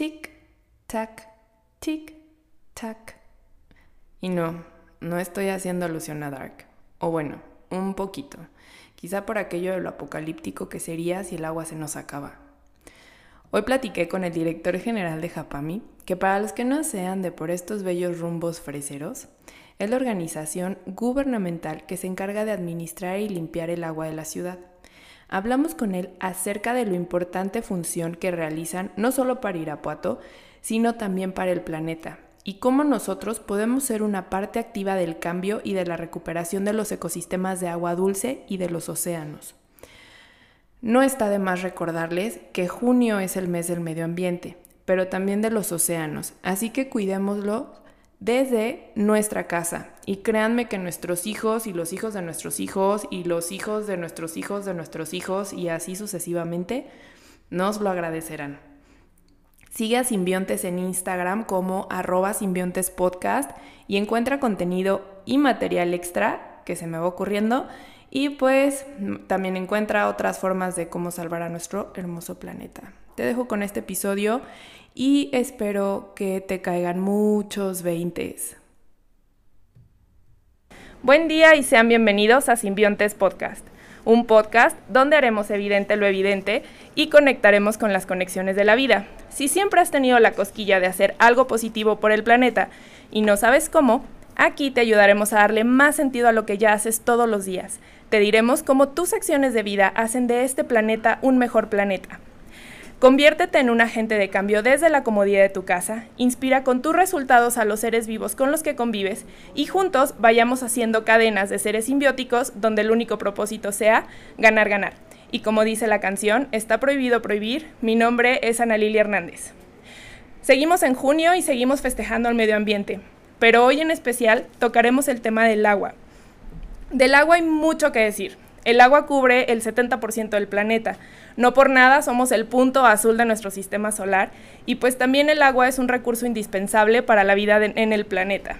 tic, tac, tic, tac. Y no estoy haciendo alusión a Dark. O bueno, un poquito. Quizá por aquello de lo apocalíptico que sería si el agua se nos acaba. Hoy platiqué con el director general de Japami, que para los que no sean de por estos bellos rumbos freseros, es la organización gubernamental que se encarga de administrar y limpiar el agua de la ciudad. Hablamos con él acerca de lo importante función que realizan no solo para Irapuato, sino también para el planeta, y cómo nosotros podemos ser una parte activa del cambio y de la recuperación de los ecosistemas de agua dulce y de los océanos. No está de más recordarles que junio es el mes del medio ambiente, pero también de los océanos, así que cuidémoslo desde nuestra casa. Y créanme que nuestros hijos y los hijos de nuestros hijos y los hijos de nuestros hijos de nuestros hijos y así sucesivamente nos lo agradecerán. Sigue a Simbiontes en Instagram como @SimbióntesPodcast y encuentra contenido y material extra que se me va ocurriendo, y pues también encuentra otras formas de cómo salvar a nuestro hermoso planeta. Te dejo con este episodio y espero que te caigan muchos 20s. Buen día y sean bienvenidos a Simbiontes Podcast. Un podcast donde haremos evidente lo evidente y conectaremos con las conexiones de la vida. Si siempre has tenido la cosquilla de hacer algo positivo por el planeta y no sabes cómo, aquí te ayudaremos a darle más sentido a lo que ya haces todos los días. Te diremos cómo tus acciones de vida hacen de este planeta un mejor planeta. Conviértete en un agente de cambio desde la comodidad de tu casa, inspira con tus resultados a los seres vivos con los que convives y juntos vayamos haciendo cadenas de seres simbióticos donde el único propósito sea ganar, ganar. Y como dice la canción, está prohibido prohibir. Mi nombre es Ana Lilia Hernández. Seguimos en junio y seguimos festejando al medio ambiente, pero hoy en especial tocaremos el tema del agua. Del agua hay mucho que decir. El agua cubre el 70% del planeta. No por nada somos el punto azul de nuestro sistema solar, y pues también el agua es un recurso indispensable para la vida en el planeta.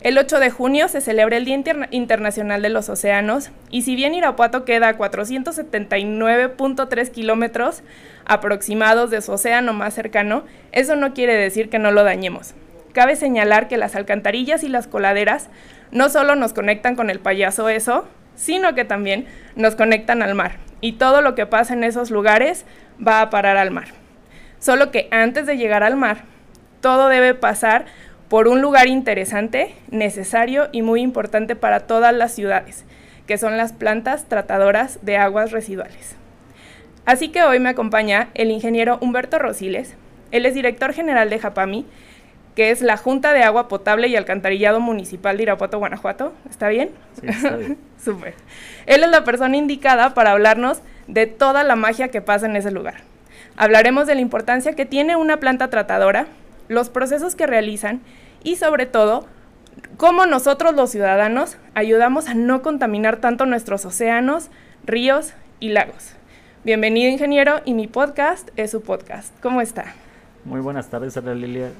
El 8 de junio se celebra el Día Internacional de los Océanos, y si bien Irapuato queda a 479.3 kilómetros aproximados de su océano más cercano, eso no quiere decir que no lo dañemos. Cabe señalar que las alcantarillas y las coladeras no solo nos conectan con el payaso eso, sino que también nos conectan al mar, y todo lo que pasa en esos lugares va a parar al mar. Solo que antes de llegar al mar, todo debe pasar por un lugar interesante, necesario y muy importante para todas las ciudades, que son las plantas tratadoras de aguas residuales. Así que hoy me acompaña el ingeniero Humberto Rosiles. Él es director general de Japami, que es la Junta de Agua Potable y Alcantarillado Municipal de Irapuato, Guanajuato. ¿Está bien? Sí, está bien. Súper. Él es la persona indicada para hablarnos de toda la magia que pasa en ese lugar. Hablaremos de la importancia que tiene una planta tratadora, los procesos que realizan y, sobre todo, cómo nosotros los ciudadanos ayudamos a no contaminar tanto nuestros océanos, ríos y lagos. Bienvenido, ingeniero, y mi podcast es su podcast. ¿Cómo está? Muy buenas tardes, Ana Lilia.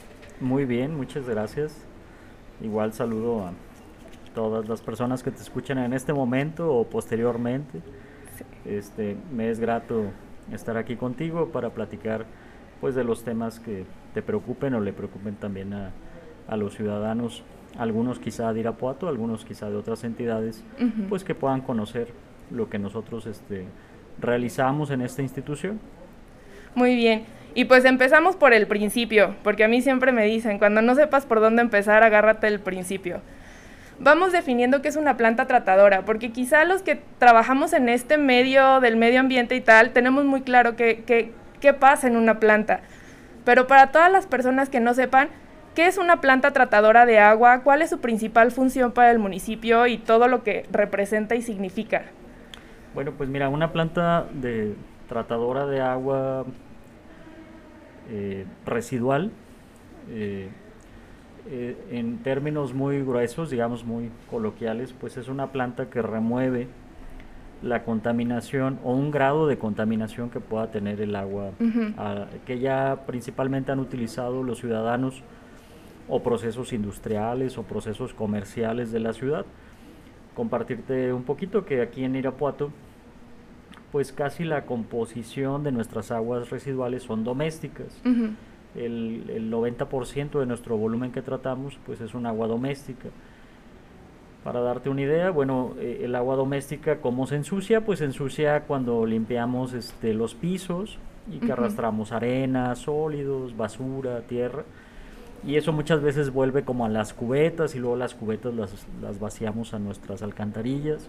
Muy bien, muchas gracias. Igual saludo a todas las personas que te escuchan en este momento o posteriormente. Sí. Me es grato estar aquí contigo para platicar pues de los temas que te preocupen o le preocupen también a los ciudadanos, algunos quizá de Irapuato, algunos quizá de otras entidades, uh-huh, pues que puedan conocer lo que nosotros realizamos en esta institución. Muy bien. Y pues empezamos por el principio, porque a mí siempre me dicen, cuando no sepas por dónde empezar, agárrate del principio. Vamos definiendo qué es una planta tratadora, porque quizá los que trabajamos en este medio del medio ambiente y tal, tenemos muy claro qué pasa en una planta. Pero para todas las personas que no sepan, ¿qué es una planta tratadora de agua? ¿Cuál es su principal función para el municipio y todo lo que representa y significa? Bueno, pues mira, una planta de tratadora de agua residual, en términos muy gruesos, digamos muy coloquiales, pues es una planta que remueve la contaminación o un grado de contaminación que pueda tener el agua, uh-huh, que ya principalmente han utilizado los ciudadanos o procesos industriales o procesos comerciales de la ciudad. Compartirte un poquito que aquí en Irapuato pues casi la composición de nuestras aguas residuales son domésticas, uh-huh, el 90% de nuestro volumen que tratamos pues es un agua doméstica. Para darte una idea, bueno, el agua doméstica, ¿cómo se ensucia? Pues se ensucia cuando limpiamos los pisos y que arrastramos arena, sólidos, basura, tierra. Y eso muchas veces vuelve como a las cubetas y luego las cubetas las vaciamos a nuestras alcantarillas.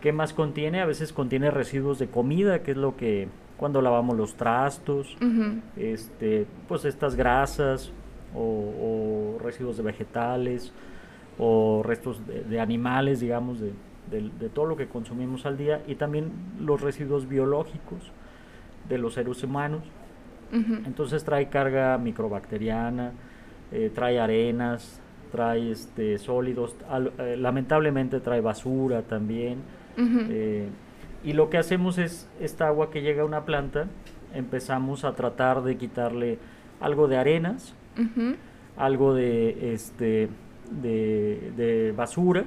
¿Qué más contiene? A veces contiene residuos de comida, que es lo que cuando lavamos los trastos, pues estas grasas o residuos de vegetales o restos de animales, digamos, de todo lo que consumimos al día, y también los residuos biológicos de los seres humanos. Entonces trae carga microbacteriana, trae arenas, trae sólidos, lamentablemente trae basura también. Y lo que hacemos es, esta agua que llega a una planta, empezamos a tratar de quitarle algo de arenas, algo de basura,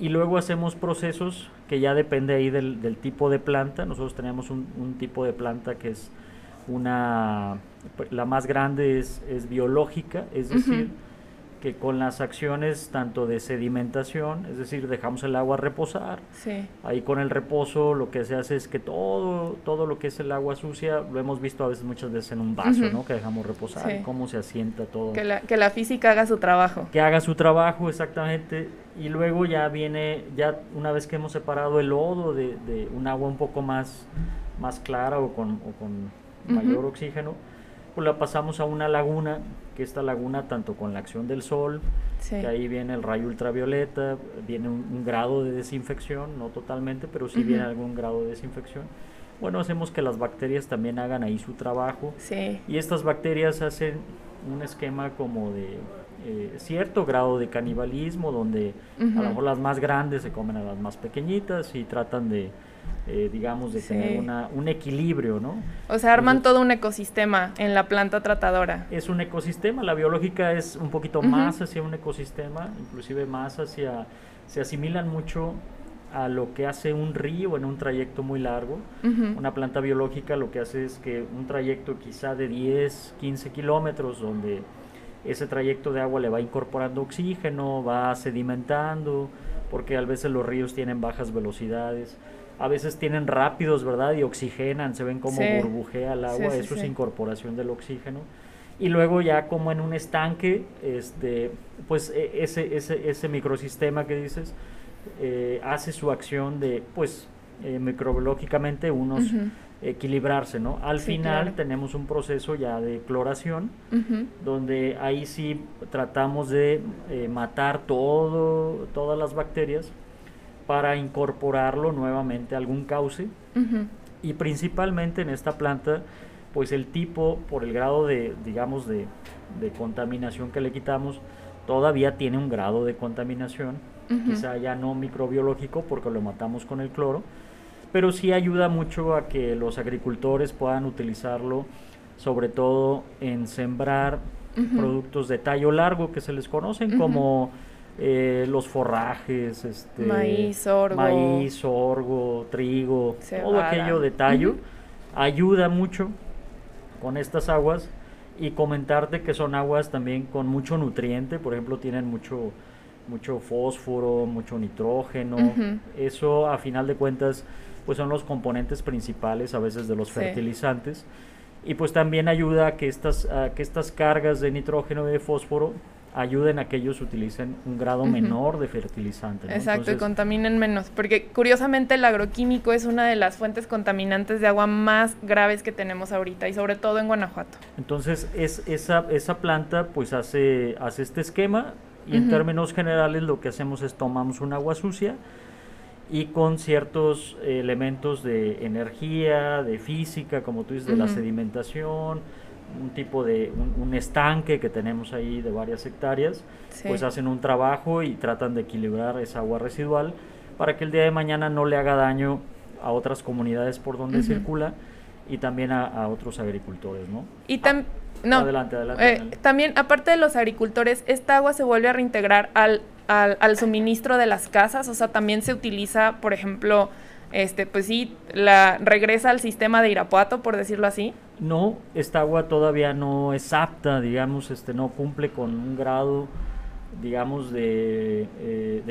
y luego hacemos procesos que ya depende ahí del tipo de planta. Nosotros tenemos un tipo de planta que es la más grande es biológica, es decir, que con las acciones tanto de sedimentación, es decir, dejamos el agua reposar, ahí con el reposo lo que se hace es que todo lo que es el agua sucia, lo hemos visto a veces muchas veces en un vaso, ¿no? Que dejamos reposar, cómo se asienta todo. Que la física haga su trabajo. Que haga su trabajo, exactamente, y luego ya viene, ya una vez que hemos separado el lodo de un agua un poco más clara o con mayor oxígeno, pues la pasamos a una laguna, que esta laguna, tanto con la acción del sol, que ahí viene el rayo ultravioleta, viene un grado de desinfección, no totalmente, pero sí viene algún grado de desinfección. Bueno, hacemos que las bacterias también hagan ahí su trabajo, y estas bacterias hacen un esquema como de cierto grado de canibalismo, donde a lo mejor las más grandes se comen a las más pequeñitas y tratan de tener un equilibrio, ¿no? O sea, arman todo un ecosistema en la planta tratadora. Es un ecosistema, la biológica es un poquito más hacia un ecosistema, inclusive más hacia, se asimilan mucho a lo que hace un río en un trayecto muy largo. Una planta biológica lo que hace es que un trayecto quizá de 10, 15 kilómetros, donde ese trayecto de agua le va incorporando oxígeno, va sedimentando, porque a veces los ríos tienen bajas velocidades. A veces tienen rápidos, ¿verdad? Y oxigenan, se ven como burbujea el agua, eso es incorporación del oxígeno. Y luego ya como en un estanque, pues ese microsistema que dices, hace su acción de, pues, microbiológicamente unos equilibrarse, ¿no? Al final tenemos un proceso ya de cloración, donde ahí sí tratamos de matar todas las bacterias, para incorporarlo nuevamente a algún cauce. Y principalmente en esta planta, pues el tipo, por el grado de, digamos, de contaminación que le quitamos, todavía tiene un grado de contaminación, quizá ya no microbiológico porque lo matamos con el cloro, pero sí ayuda mucho a que los agricultores puedan utilizarlo, sobre todo en sembrar productos de tallo largo que se les conocen como... los forrajes, maíz, sorgo, trigo, cebada, todo aquello de tallo, ayuda mucho con estas aguas. Y comentarte que son aguas también con mucho nutriente, por ejemplo, tienen mucho fósforo, mucho nitrógeno, eso a final de cuentas pues son los componentes principales a veces de los fertilizantes, y pues también ayuda a que estas cargas de nitrógeno y de fósforo ayuden a que ellos utilicen un grado menor de fertilizante, ¿no? Exacto. Entonces, y contaminen menos, porque curiosamente el agroquímico es una de las fuentes contaminantes de agua más graves que tenemos ahorita, y sobre todo en Guanajuato. Entonces esa planta pues hace este esquema, y en términos generales lo que hacemos es tomamos un agua sucia y con ciertos elementos de energía, de física, como tú dices, de la sedimentación, un tipo de un estanque que tenemos ahí de varias hectáreas, pues hacen un trabajo y tratan de equilibrar esa agua residual para que el día de mañana no le haga daño a otras comunidades por donde circula, y también a otros agricultores, ¿no? Y adelante. También, aparte de los agricultores, esta agua se vuelve a reintegrar al suministro de las casas, o sea, también se utiliza, por ejemplo, pues sí, la regresa al sistema de Irapuato, por decirlo así. no, esta agua todavía no es apta, digamos, no cumple con un grado, digamos, de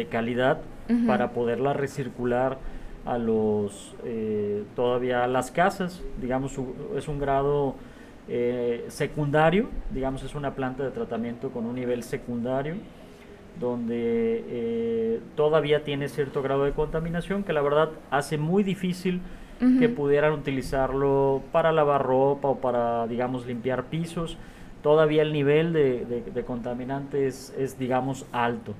calidad uh-huh. para poderla recircular a los, todavía a las casas, digamos, es un grado secundario, digamos, es una planta de tratamiento con un nivel secundario, donde todavía tiene cierto grado de contaminación que la verdad hace muy difícil uh-huh. que pudieran utilizarlo para lavar ropa o para, digamos, limpiar pisos. Todavía el nivel de contaminante es, digamos, alto.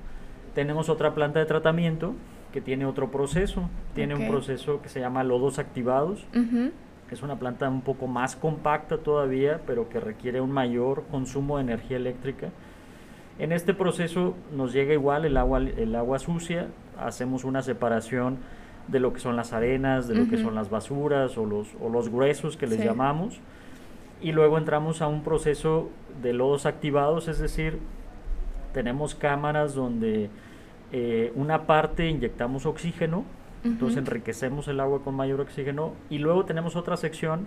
Tenemos otra planta de tratamiento que tiene otro proceso, tiene okay. un proceso que se llama lodos activados, uh-huh. es una planta un poco más compacta todavía, pero que requiere un mayor consumo de energía eléctrica. En este proceso nos llega igual el agua sucia, hacemos una separación de lo que son las arenas, de lo uh-huh. que son las basuras o los gruesos que les sí. llamamos, y luego entramos a un proceso de lodos activados, es decir, tenemos cámaras donde una parte inyectamos oxígeno, uh-huh. entonces enriquecemos el agua con mayor oxígeno, y luego tenemos otra sección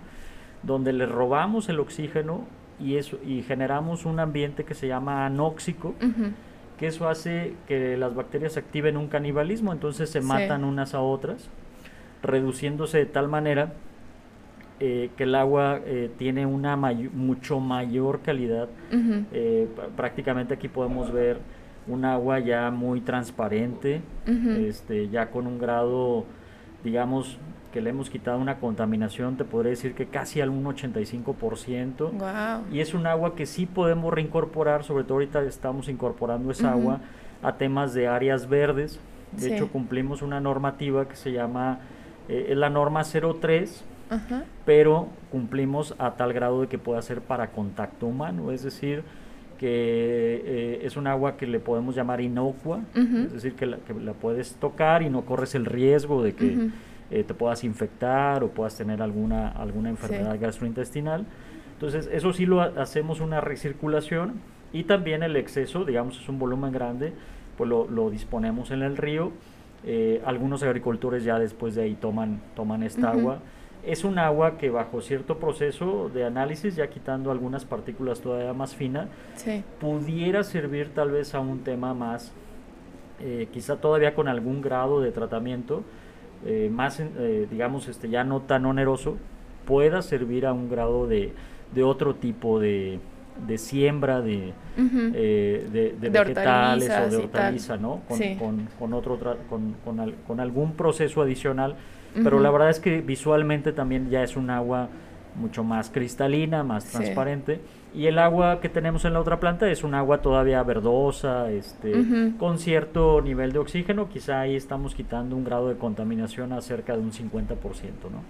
donde le robamos el oxígeno y generamos un ambiente que se llama anóxico, uh-huh. que eso hace que las bacterias activen un canibalismo, entonces se matan sí. unas a otras, reduciéndose de tal manera que el agua tiene una mucho mayor calidad, uh-huh. Prácticamente aquí podemos ver un agua ya muy transparente, uh-huh. Ya con un grado, digamos, que le hemos quitado una contaminación, te podría decir que casi al 85%. Wow. Y es un agua que sí podemos reincorporar, sobre todo ahorita estamos incorporando esa uh-huh. agua a temas de áreas verdes. De sí. hecho, cumplimos una normativa que se llama, es la norma 03, uh-huh. pero cumplimos a tal grado de que pueda ser para contacto humano, es decir, que es un agua que le podemos llamar inocua, uh-huh. es decir, que la puedes tocar y no corres el riesgo de que uh-huh. Te puedas infectar o puedas tener alguna enfermedad sí. gastrointestinal. Entonces, eso sí lo hacemos una recirculación, y también el exceso, digamos, es un volumen grande, pues lo disponemos en el río. Algunos agricultores ya después de ahí toman esta uh-huh. agua. Es un agua que bajo cierto proceso de análisis, ya quitando algunas partículas todavía más finas, sí. pudiera servir tal vez a un tema más, quizá todavía con algún grado de tratamiento, más, digamos, ya no tan oneroso, pueda servir a un grado de otro tipo de siembra de, uh-huh. De vegetales o de hortaliza, ¿no? Sí. Con algún proceso adicional, uh-huh. pero la verdad es que visualmente también ya es un agua mucho más cristalina, más sí. transparente, y el agua que tenemos en la otra planta es un agua todavía verdosa, uh-huh. con cierto nivel de oxígeno, quizá ahí estamos quitando un grado de contaminación a cerca de un 50%, ¿no?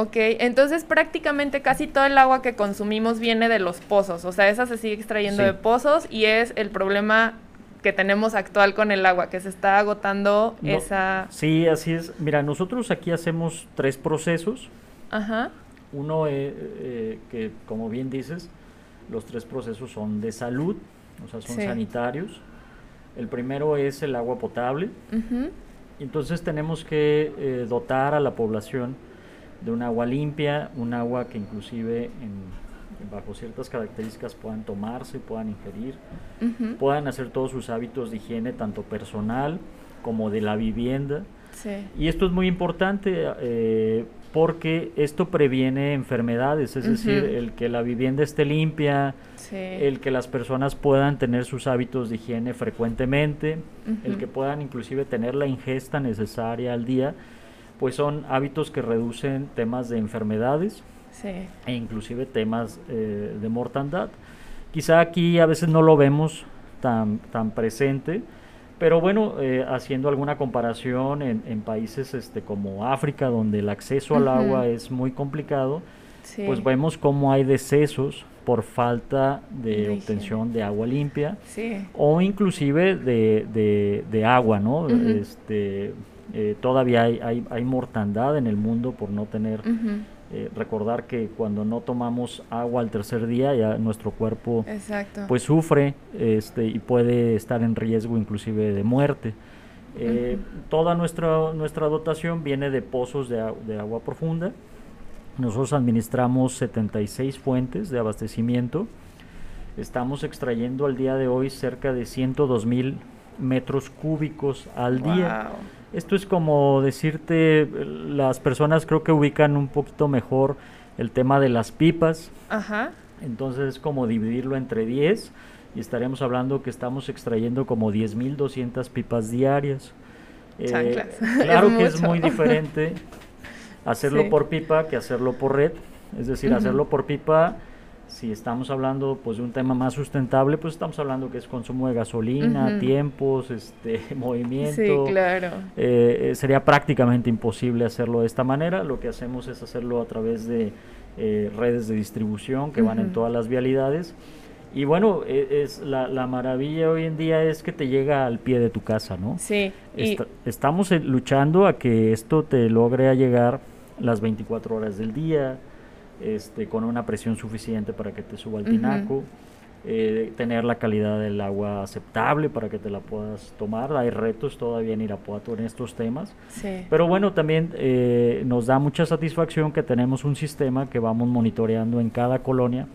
Ok, entonces prácticamente casi todo el agua que consumimos viene de los pozos, o sea, esa se sigue extrayendo sí. de pozos, y es el problema que tenemos actual con el agua, que se está agotando no, esa... Sí, así es. Mira, nosotros aquí hacemos 3 procesos. Ajá. Uno que, como bien dices, los 3 procesos son de salud, o sea, son sí. sanitarios. El primero es el agua potable. Uh-huh. Entonces tenemos que dotar a la población de un agua limpia, un agua que inclusive bajo ciertas características puedan tomarse, puedan ingerir, uh-huh. puedan hacer todos sus hábitos de higiene, tanto personal como de la vivienda. Sí. Y esto es muy importante porque esto previene enfermedades, es uh-huh. decir, el que la vivienda esté limpia, sí. el que las personas puedan tener sus hábitos de higiene frecuentemente, uh-huh. el que puedan inclusive tener la ingesta necesaria al día, pues son hábitos que reducen temas de enfermedades sí. e inclusive temas de mortandad. Quizá aquí a veces no lo vemos tan presente, pero bueno, haciendo alguna comparación en países como África, donde el acceso al uh-huh. agua es muy complicado, sí. pues vemos cómo hay decesos por falta de obtención de agua limpia, sí. o inclusive de agua, ¿no? Uh-huh. Todavía hay mortandad en el mundo por no tener... Uh-huh. Recordar que cuando no tomamos agua al tercer día ya nuestro cuerpo exacto. pues sufre y puede estar en riesgo inclusive de muerte. Toda nuestra dotación viene de pozos de agua profunda, Nosotros administramos 76 fuentes de abastecimiento. Estamos extrayendo al día de hoy cerca de 102,000 metros cúbicos al día. Wow. Esto es como decirte, las personas creo que ubican un poquito mejor el tema de las pipas. Ajá. Entonces es como dividirlo entre 10 y estaremos hablando que estamos extrayendo como 10,200 pipas diarias. Claro es que mucho. Es muy diferente hacerlo por pipa que hacerlo por red. Es decir, hacerlo por pipa, si estamos hablando pues de un tema más sustentable, pues estamos hablando que es consumo de gasolina, tiempos, movimiento. Sí, claro. Sería prácticamente imposible hacerlo de esta manera. Lo que hacemos es hacerlo a través de redes de distribución que van en todas las vialidades. Y bueno, es la maravilla hoy en día es que te llega al pie de tu casa, ¿no? Sí. Estamos luchando a que esto te logre llegar las 24 horas del día, con una presión suficiente para que te suba al tinaco, tener la calidad del agua aceptable para que te la puedas tomar. Hay retos todavía en Irapuato en estos temas. Sí. Pero bueno, también nos da mucha satisfacción que tenemos un sistema que vamos monitoreando en cada colonia,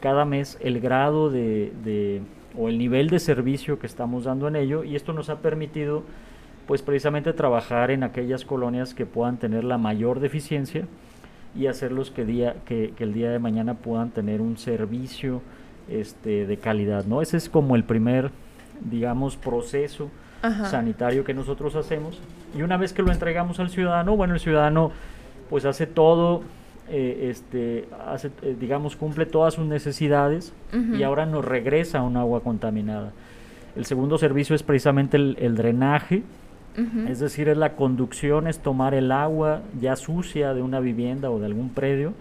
cada mes, el grado o el nivel de servicio que estamos dando en ello, y esto nos ha permitido pues precisamente trabajar en aquellas colonias que puedan tener la mayor deficiencia y hacerlos que el día de mañana puedan tener un servicio de calidad, ¿no? Ese es como el primer, digamos, proceso sanitario que nosotros hacemos, y una vez que lo entregamos al ciudadano, bueno, el ciudadano pues hace todo, digamos, cumple todas sus necesidades y ahora nos regresa un agua contaminada. El segundo servicio es precisamente el drenaje, es decir, es la conducción, es tomar el agua ya sucia de una vivienda o de algún predio,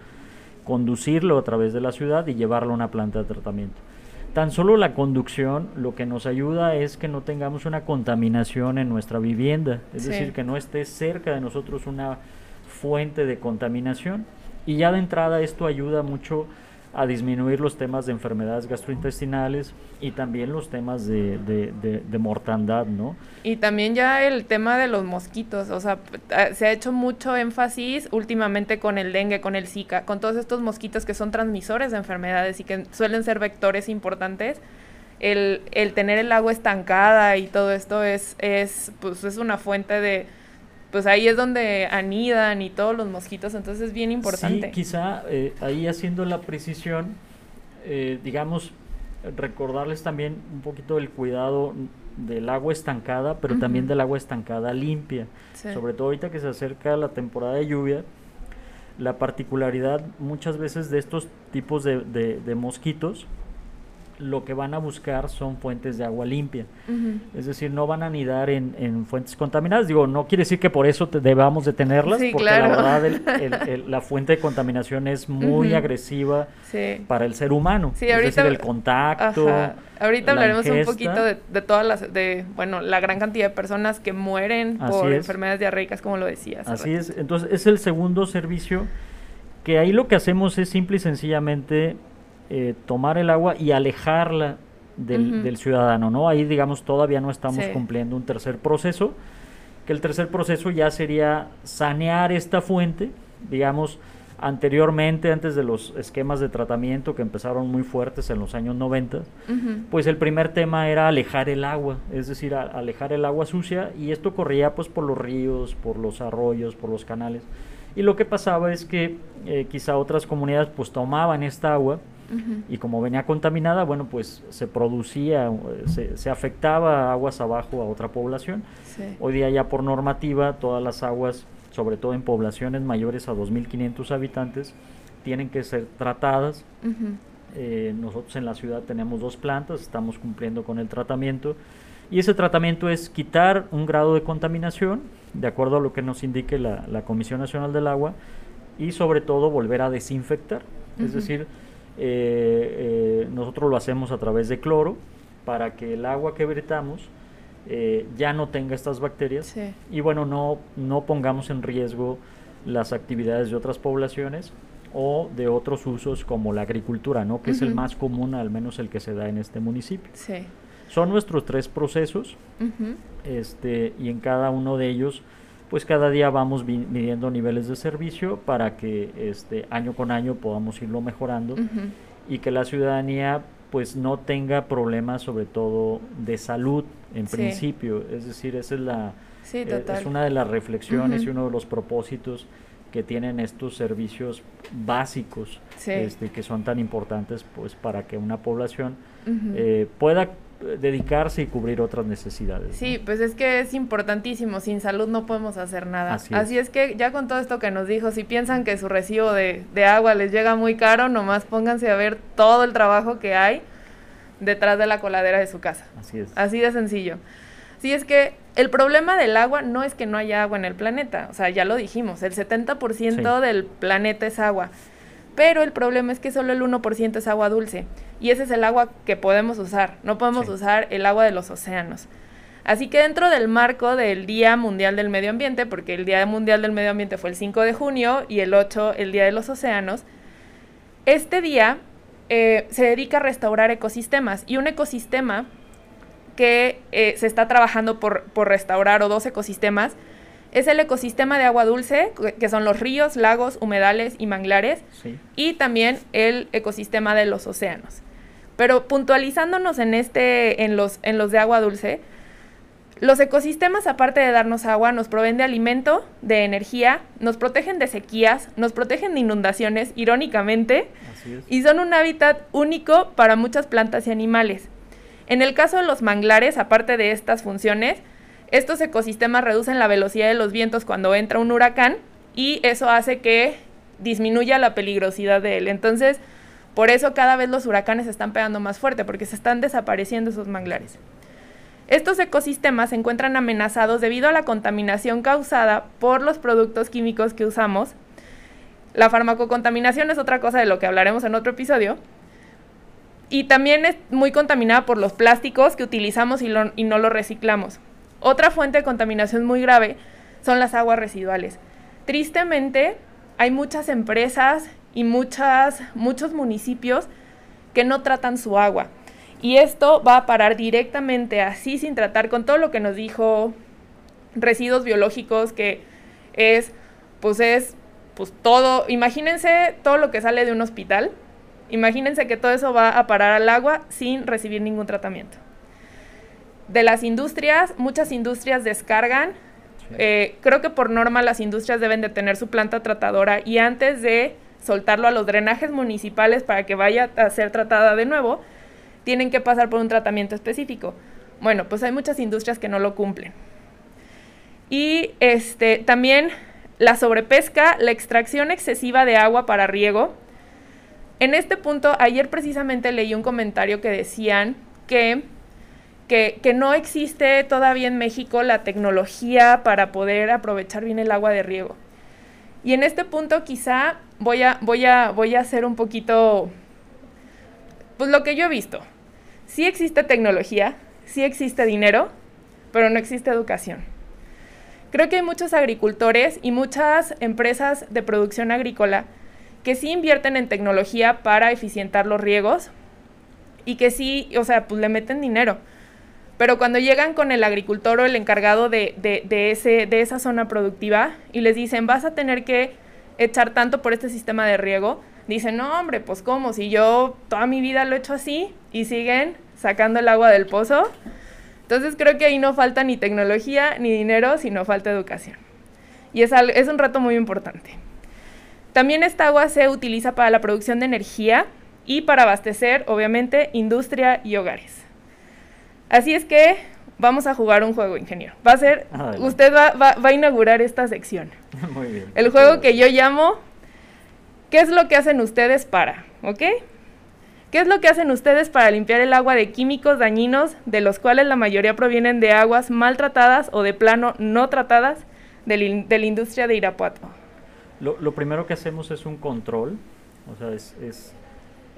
conducirlo a través de la ciudad y llevarlo a una planta de tratamiento. Tan solo la conducción lo que nos ayuda es que no tengamos una contaminación en nuestra vivienda, es decir, que no esté cerca de nosotros una fuente de contaminación, y ya de entrada esto ayuda mucho a disminuir los temas de enfermedades gastrointestinales y también los temas de mortandad, ¿no? Y también ya el tema de los mosquitos, o sea, se ha hecho mucho énfasis últimamente con el dengue, con el Zika, con todos estos mosquitos que son transmisores de enfermedades y que suelen ser vectores importantes. El tener el agua estancada y todo esto es una fuente de... pues ahí es donde anidan y todos los mosquitos, entonces es bien importante. Sí, quizá ahí haciendo la precisión, digamos, recordarles también un poquito el cuidado del agua estancada, pero también del agua estancada limpia. Sí. Sobre todo ahorita que se acerca la temporada de lluvia, la particularidad muchas veces de estos tipos de mosquitos, lo que van a buscar son fuentes de agua limpia, es decir, no van a anidar en fuentes contaminadas. Digo, no quiere decir que por eso debamos detenerlas, porque la verdad la fuente de contaminación es muy agresiva para el ser humano, es decir, el contacto, ahorita hablaremos ingesta, un poquito de todas las, la gran cantidad de personas que mueren por enfermedades diarreicas, como lo decías. Así es, entonces es el segundo servicio, que ahí lo que hacemos es simple y sencillamente tomar el agua y alejarla del ciudadano, ¿no? Ahí, digamos, todavía no estamos cumpliendo un tercer proceso, que el tercer proceso ya sería sanear esta fuente, digamos, anteriormente, antes de los esquemas de tratamiento que empezaron muy fuertes en los años 90, pues el primer tema era alejar el agua, es decir, alejar el agua sucia, y esto corría pues por los ríos, por los arroyos, por los canales, y lo que pasaba es que quizá otras comunidades pues tomaban esta agua, y como venía contaminada, bueno, pues se producía, se afectaba aguas abajo a otra población. Sí. Hoy día ya por normativa todas las aguas, sobre todo en poblaciones mayores a 2,500 habitantes, tienen que ser tratadas. Nosotros en la ciudad tenemos 2 plantas, estamos cumpliendo con el tratamiento, y ese tratamiento es quitar un grado de contaminación, de acuerdo a lo que nos indique la Comisión Nacional del Agua, y sobre todo volver a desinfectar, es decir, nosotros lo hacemos a través de cloro para que el agua que vertamos ya no tenga estas bacterias y bueno, no pongamos en riesgo las actividades de otras poblaciones o de otros usos como la agricultura, ¿no? Que es el más común, al menos el que se da en este municipio. Sí. Son nuestros 3 procesos y en cada uno de ellos pues cada día vamos midiendo niveles de servicio para que año con año podamos irlo mejorando, uh-huh, y que la ciudadanía pues no tenga problemas, sobre todo de salud en principio. Es decir, esa es la es una de las reflexiones, uh-huh, y uno de los propósitos que tienen estos servicios básicos, que son tan importantes pues para que una población, uh-huh, pueda dedicarse y cubrir otras necesidades. Sí, ¿no? Pues es que es importantísimo, sin salud no podemos hacer nada. Así es que ya con todo esto que nos dijo, si piensan que su recibo de agua les llega muy caro, nomás pónganse a ver todo el trabajo que hay detrás de la coladera de su casa. Así es. Así de sencillo. Sí, es que el problema del agua no es que no haya agua en el planeta, o sea, ya lo dijimos, el 70% del planeta es agua, pero el problema es que solo el 1% es agua dulce, y ese es el agua que podemos usar, no podemos usar el agua de los océanos. Así que dentro del marco del Día Mundial del Medio Ambiente, porque el Día Mundial del Medio Ambiente fue el 5 de junio y el 8 el Día de los Océanos, este día se dedica a restaurar ecosistemas, y un ecosistema que se está trabajando por restaurar, o dos ecosistemas, es el ecosistema de agua dulce, que son los ríos, lagos, humedales y manglares, y también el ecosistema de los océanos. Pero puntualizándonos en los de agua dulce, los ecosistemas, aparte de darnos agua, nos proveen de alimento, de energía, nos protegen de sequías, nos protegen de inundaciones, irónicamente, y son un hábitat único para muchas plantas y animales. En el caso de los manglares, aparte de estas funciones, estos ecosistemas reducen la velocidad de los vientos cuando entra un huracán, y eso hace que disminuya la peligrosidad de él. Entonces, por eso cada vez los huracanes se están pegando más fuerte, porque se están desapareciendo esos manglares. Estos ecosistemas se encuentran amenazados debido a la contaminación causada por los productos químicos que usamos. La farmacocontaminación es otra cosa de lo que hablaremos en otro episodio. Y también es muy contaminada por los plásticos que utilizamos y no los reciclamos. Otra fuente de contaminación muy grave son las aguas residuales. Tristemente, hay muchas empresas y muchos municipios que no tratan su agua. Y esto va a parar directamente, así sin tratar, con todo lo que nos dijo residuos biológicos, que es todo. Imagínense todo lo que sale de un hospital. Imagínense que todo eso va a parar al agua sin recibir ningún tratamiento. De las industrias, muchas industrias descargan. Creo que por norma las industrias deben de tener su planta tratadora, y antes de soltarlo a los drenajes municipales para que vaya a ser tratada de nuevo, tienen que pasar por un tratamiento específico. Bueno, pues hay muchas industrias que no lo cumplen. Y también la sobrepesca, la extracción excesiva de agua para riego. En este punto, ayer precisamente leí un comentario que decían que no existe todavía en México la tecnología para poder aprovechar bien el agua de riego. Y en este punto quizá voy a hacer un poquito, pues, lo que yo he visto. Sí existe tecnología, sí existe dinero, pero no existe educación. Creo que hay muchos agricultores y muchas empresas de producción agrícola que sí invierten en tecnología para eficientar los riegos, y que sí, o sea, pues le meten dinero. Pero cuando llegan con el agricultor o el encargado de esa zona productiva y les dicen, vas a tener que echar tanto por este sistema de riego, dicen, no hombre, pues ¿cómo? Si yo toda mi vida lo he hecho así, y siguen sacando el agua del pozo. Entonces creo que ahí no falta ni tecnología ni dinero, sino falta educación. Y es un reto muy importante. También esta agua se utiliza para la producción de energía y para abastecer, obviamente, industria y hogares. Así es que vamos a jugar un juego, ingeniero. Va a ser, usted va a inaugurar esta sección. Muy bien. El juego que yo llamo, ¿qué es lo que hacen ustedes para? ¿Ok? ¿Qué es lo que hacen ustedes para limpiar el agua de químicos dañinos, de los cuales la mayoría provienen de aguas maltratadas o de plano no tratadas de la industria de Irapuato? Lo primero que hacemos es un control, o sea,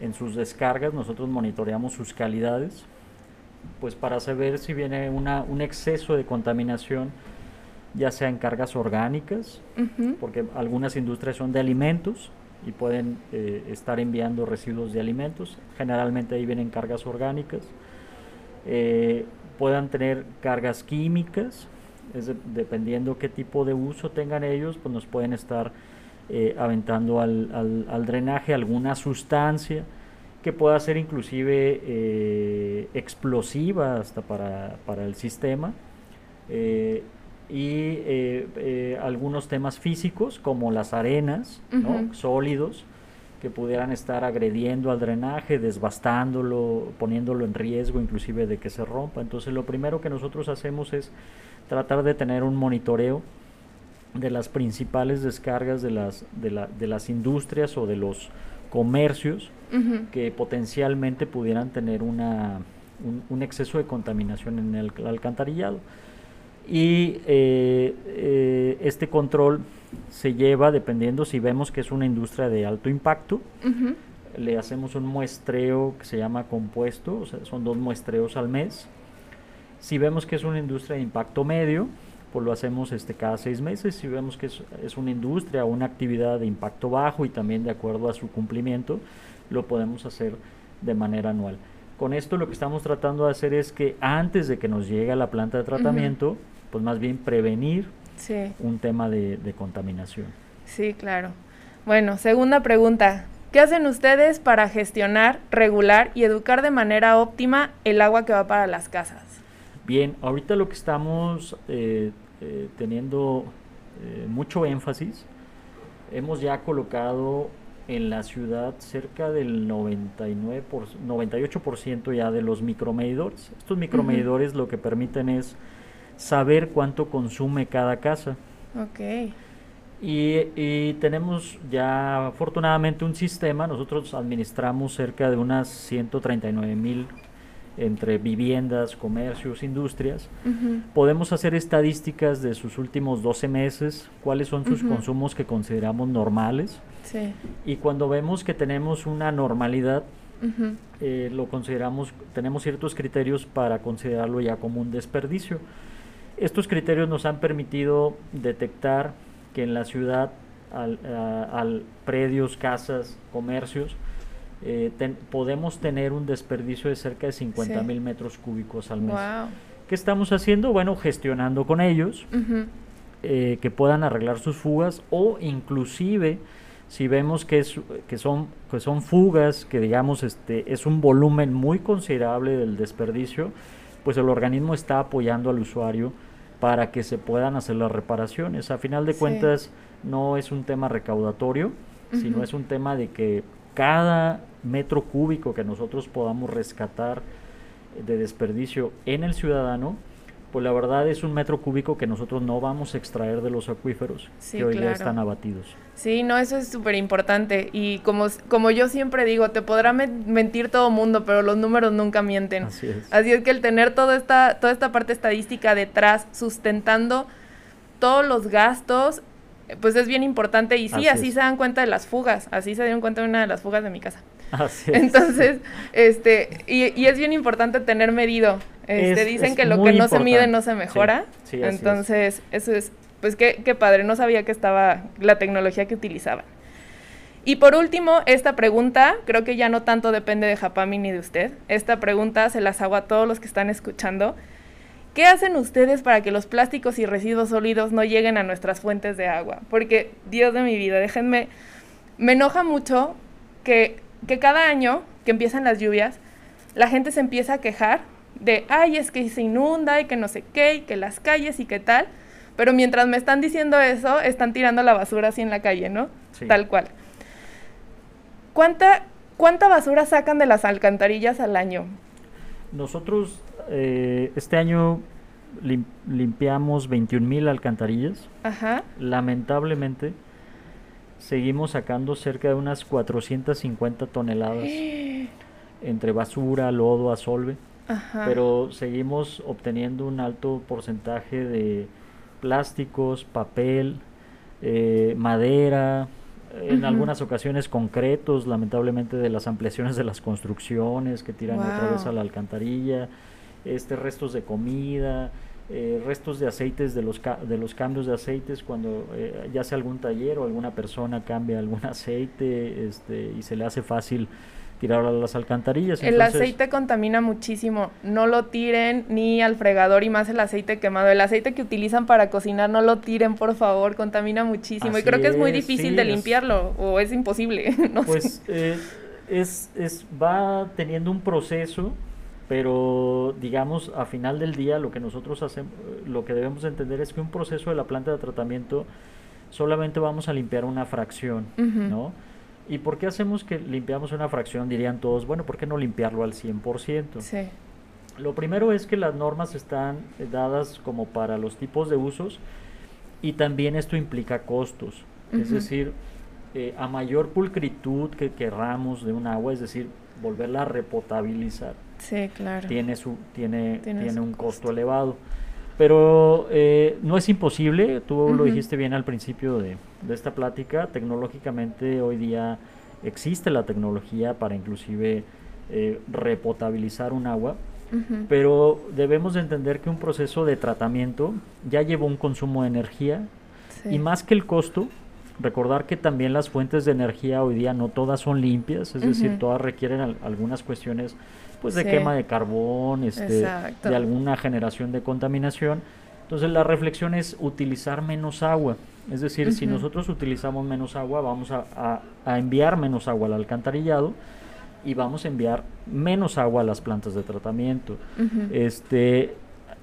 en sus descargas nosotros monitoreamos sus calidades, pues para saber si viene un exceso de contaminación, ya sea en cargas orgánicas, uh-huh, porque algunas industrias son de alimentos y pueden estar enviando residuos de alimentos, generalmente ahí vienen cargas orgánicas, puedan tener cargas químicas, dependiendo qué tipo de uso tengan ellos, pues nos pueden estar aventando al drenaje alguna sustancia que pueda ser inclusive explosiva hasta para el sistema, y algunos temas físicos como las arenas, uh-huh, ¿no?, sólidos, que pudieran estar agrediendo al drenaje, desbastándolo, poniéndolo en riesgo inclusive de que se rompa. Entonces lo primero que nosotros hacemos es tratar de tener un monitoreo de las principales descargas de las industrias o de los comercios, uh-huh, que potencialmente pudieran tener un exceso de contaminación en el alcantarillado. Y este control se lleva, dependiendo si vemos que es una industria de alto impacto, uh-huh, le hacemos un muestreo que se llama compuesto, o sea, son 2 muestreos al mes. Si vemos que es una industria de impacto medio, pues lo hacemos cada 6 meses. Si vemos que es una industria o una actividad de impacto bajo, y también de acuerdo a su cumplimiento, lo podemos hacer de manera anual. Con esto lo que estamos tratando de hacer es que antes de que nos llegue a la planta de tratamiento, uh-huh, pues más bien prevenir, sí, un tema de contaminación. Sí, claro. Bueno, segunda pregunta. ¿Qué hacen ustedes para gestionar, regular y educar de manera óptima el agua que va para las casas? Bien, ahorita lo que estamos teniendo mucho énfasis, hemos ya colocado en la ciudad cerca del 98% ya de los micromedidores. Estos micromedidores, uh-huh, lo que permiten es saber cuánto consume cada casa. Ok. Y tenemos ya afortunadamente un sistema. Nosotros administramos cerca de unas 139,000 entre viviendas, comercios, industrias. Uh-huh. Podemos hacer estadísticas de sus últimos 12 meses, cuáles son sus, uh-huh, consumos que consideramos normales. Sí. Y cuando vemos que tenemos una normalidad, uh-huh, lo consideramos, tenemos ciertos criterios para considerarlo ya como un desperdicio. Estos criterios nos han permitido detectar que en la ciudad, al predios, casas, comercios, podemos tener un desperdicio de cerca de 50,000 metros cúbicos al mes. Wow. ¿Qué estamos haciendo? Bueno, gestionando con ellos, uh-huh, que puedan arreglar sus fugas, o inclusive si vemos que son fugas, que digamos es un volumen muy considerable del desperdicio, pues el organismo está apoyando al usuario para que se puedan hacer las reparaciones. A final de cuentas, sí, no es un tema recaudatorio, uh-huh, sino es un tema de que cada metro cúbico que nosotros podamos rescatar de desperdicio en el ciudadano, pues la verdad es un metro cúbico que nosotros no vamos a extraer de los acuíferos, sí, que hoy, claro, ya están abatidos. Sí, no, eso es súper importante, y como yo siempre digo, te podrá mentir todo mundo, pero los números nunca mienten. Así es que el tener toda esta parte estadística detrás, sustentando todos los gastos, pues es bien importante, y sí, así se dan cuenta de las fugas, así se dieron cuenta de una de las fugas de mi casa. Así es. Entonces, y es bien importante tener medido. Dicen que lo que no se mide no se mejora, sí, entonces eso es, pues qué padre, no sabía que estaba la tecnología que utilizaban. Y por último, esta pregunta, creo que ya no tanto depende de Japami ni de usted, esta pregunta se las hago a todos los que están escuchando. ¿Qué hacen ustedes para que los plásticos y residuos sólidos no lleguen a nuestras fuentes de agua? Porque, Dios de mi vida, me enoja mucho que cada año que empiezan las lluvias, la gente se empieza a quejar de, ay, es que se inunda y que no sé qué, y que las calles y qué tal, pero mientras me están diciendo eso, están tirando la basura así en la calle, ¿no? Sí. Tal cual. ¿Cuánta basura sacan de las alcantarillas al año? Nosotros este año limpiamos 21,000 alcantarillas. Ajá. Lamentablemente seguimos sacando cerca de unas 450 toneladas entre basura, lodo, azolve. Ajá. Pero seguimos obteniendo un alto porcentaje de plásticos, papel, madera, en, uh-huh, algunas ocasiones concretos, lamentablemente, de las ampliaciones de las construcciones que tiran, wow, otra vez a la alcantarilla, restos de comida, restos de aceites, de los cambios de aceites cuando ya sea algún taller o alguna persona cambia algún aceite, y se le hace fácil tirarlo a las alcantarillas. El aceite contamina muchísimo, no lo tiren ni al fregador, y más el aceite quemado. El aceite que utilizan para cocinar no lo tiren, por favor, contamina muchísimo. Así y creo que es muy difícil de limpiarlo, o es imposible, no sé. Va teniendo un proceso, pero digamos a final del día lo que nosotros hacemos, lo que debemos entender es que un proceso de la planta de tratamiento solamente vamos a limpiar una fracción, ¿no? ¿Y por qué hacemos que limpiamos una fracción? Dirían todos, bueno, ¿por qué no limpiarlo al 100%? Sí. Lo primero es que las normas están dadas como para los tipos de usos, y también esto implica costos, es decir, a mayor pulcritud que querramos de un agua, es decir, volverla a repotabilizar. Sí, claro. Tiene un costo elevado, pero no es imposible. Tú lo dijiste bien al principio de esta plática. Tecnológicamente hoy día existe la tecnología para inclusive repotabilizar un agua, pero debemos entender que un proceso de tratamiento ya lleva un consumo de energía, y más que el costo, recordar que también las fuentes de energía hoy día no todas son limpias, es decir, todas requieren algunas cuestiones, pues, de quema de carbón, de alguna generación de contaminación. Entonces la reflexión es utilizar menos agua, es decir, si nosotros utilizamos menos agua, vamos a enviar menos agua al alcantarillado, y vamos a enviar menos agua a las plantas de tratamiento.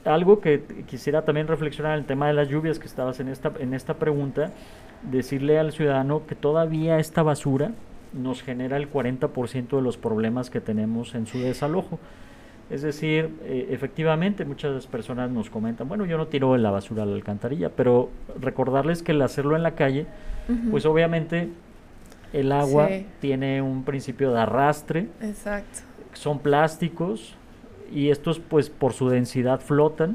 Algo que quisiera también reflexionar en el tema de las lluvias, que estabas en esta pregunta, decirle al ciudadano que todavía esta basura nos genera el 40% de los problemas que tenemos en su desalojo. Es decir, efectivamente muchas personas nos comentan, bueno, yo no tiro la basura a la alcantarilla, pero recordarles que el hacerlo en la calle, pues obviamente el agua tiene un principio de arrastre. Exacto. Son plásticos, y estos, pues, por su densidad flotan,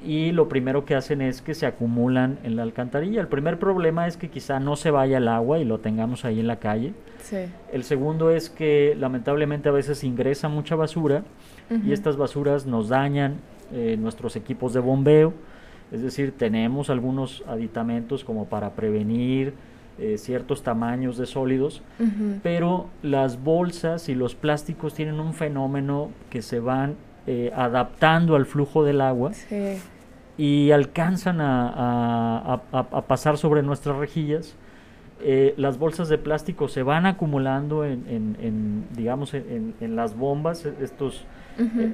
y lo primero que hacen es que se acumulan en la alcantarilla. El primer problema es que quizá no se vaya el agua y lo tengamos ahí en la calle. Sí. El segundo es que lamentablemente a veces ingresa mucha basura, y estas basuras nos dañan nuestros equipos de bombeo, es decir, tenemos algunos aditamentos como para prevenir ciertos tamaños de sólidos, pero las bolsas y los plásticos tienen un fenómeno que se van adaptando al flujo del agua, y alcanzan a pasar sobre nuestras rejillas. Las bolsas de plástico se van acumulando en las bombas. Estos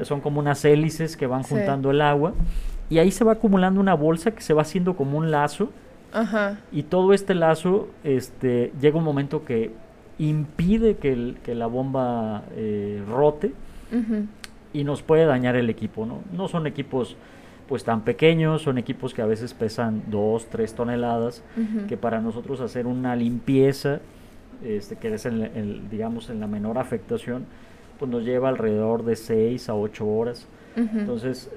son como unas hélices que van juntando el agua, y ahí se va acumulando una bolsa que se va haciendo como un lazo. Ajá. Y todo este lazo llega un momento que impide que la bomba rote, y nos puede dañar el equipo, ¿no? No son equipos, pues, tan pequeños, son equipos que a veces pesan 2, 3 toneladas, que para nosotros hacer una limpieza, que es en la menor afectación, pues nos lleva alrededor de 6 a 8 horas. Entonces,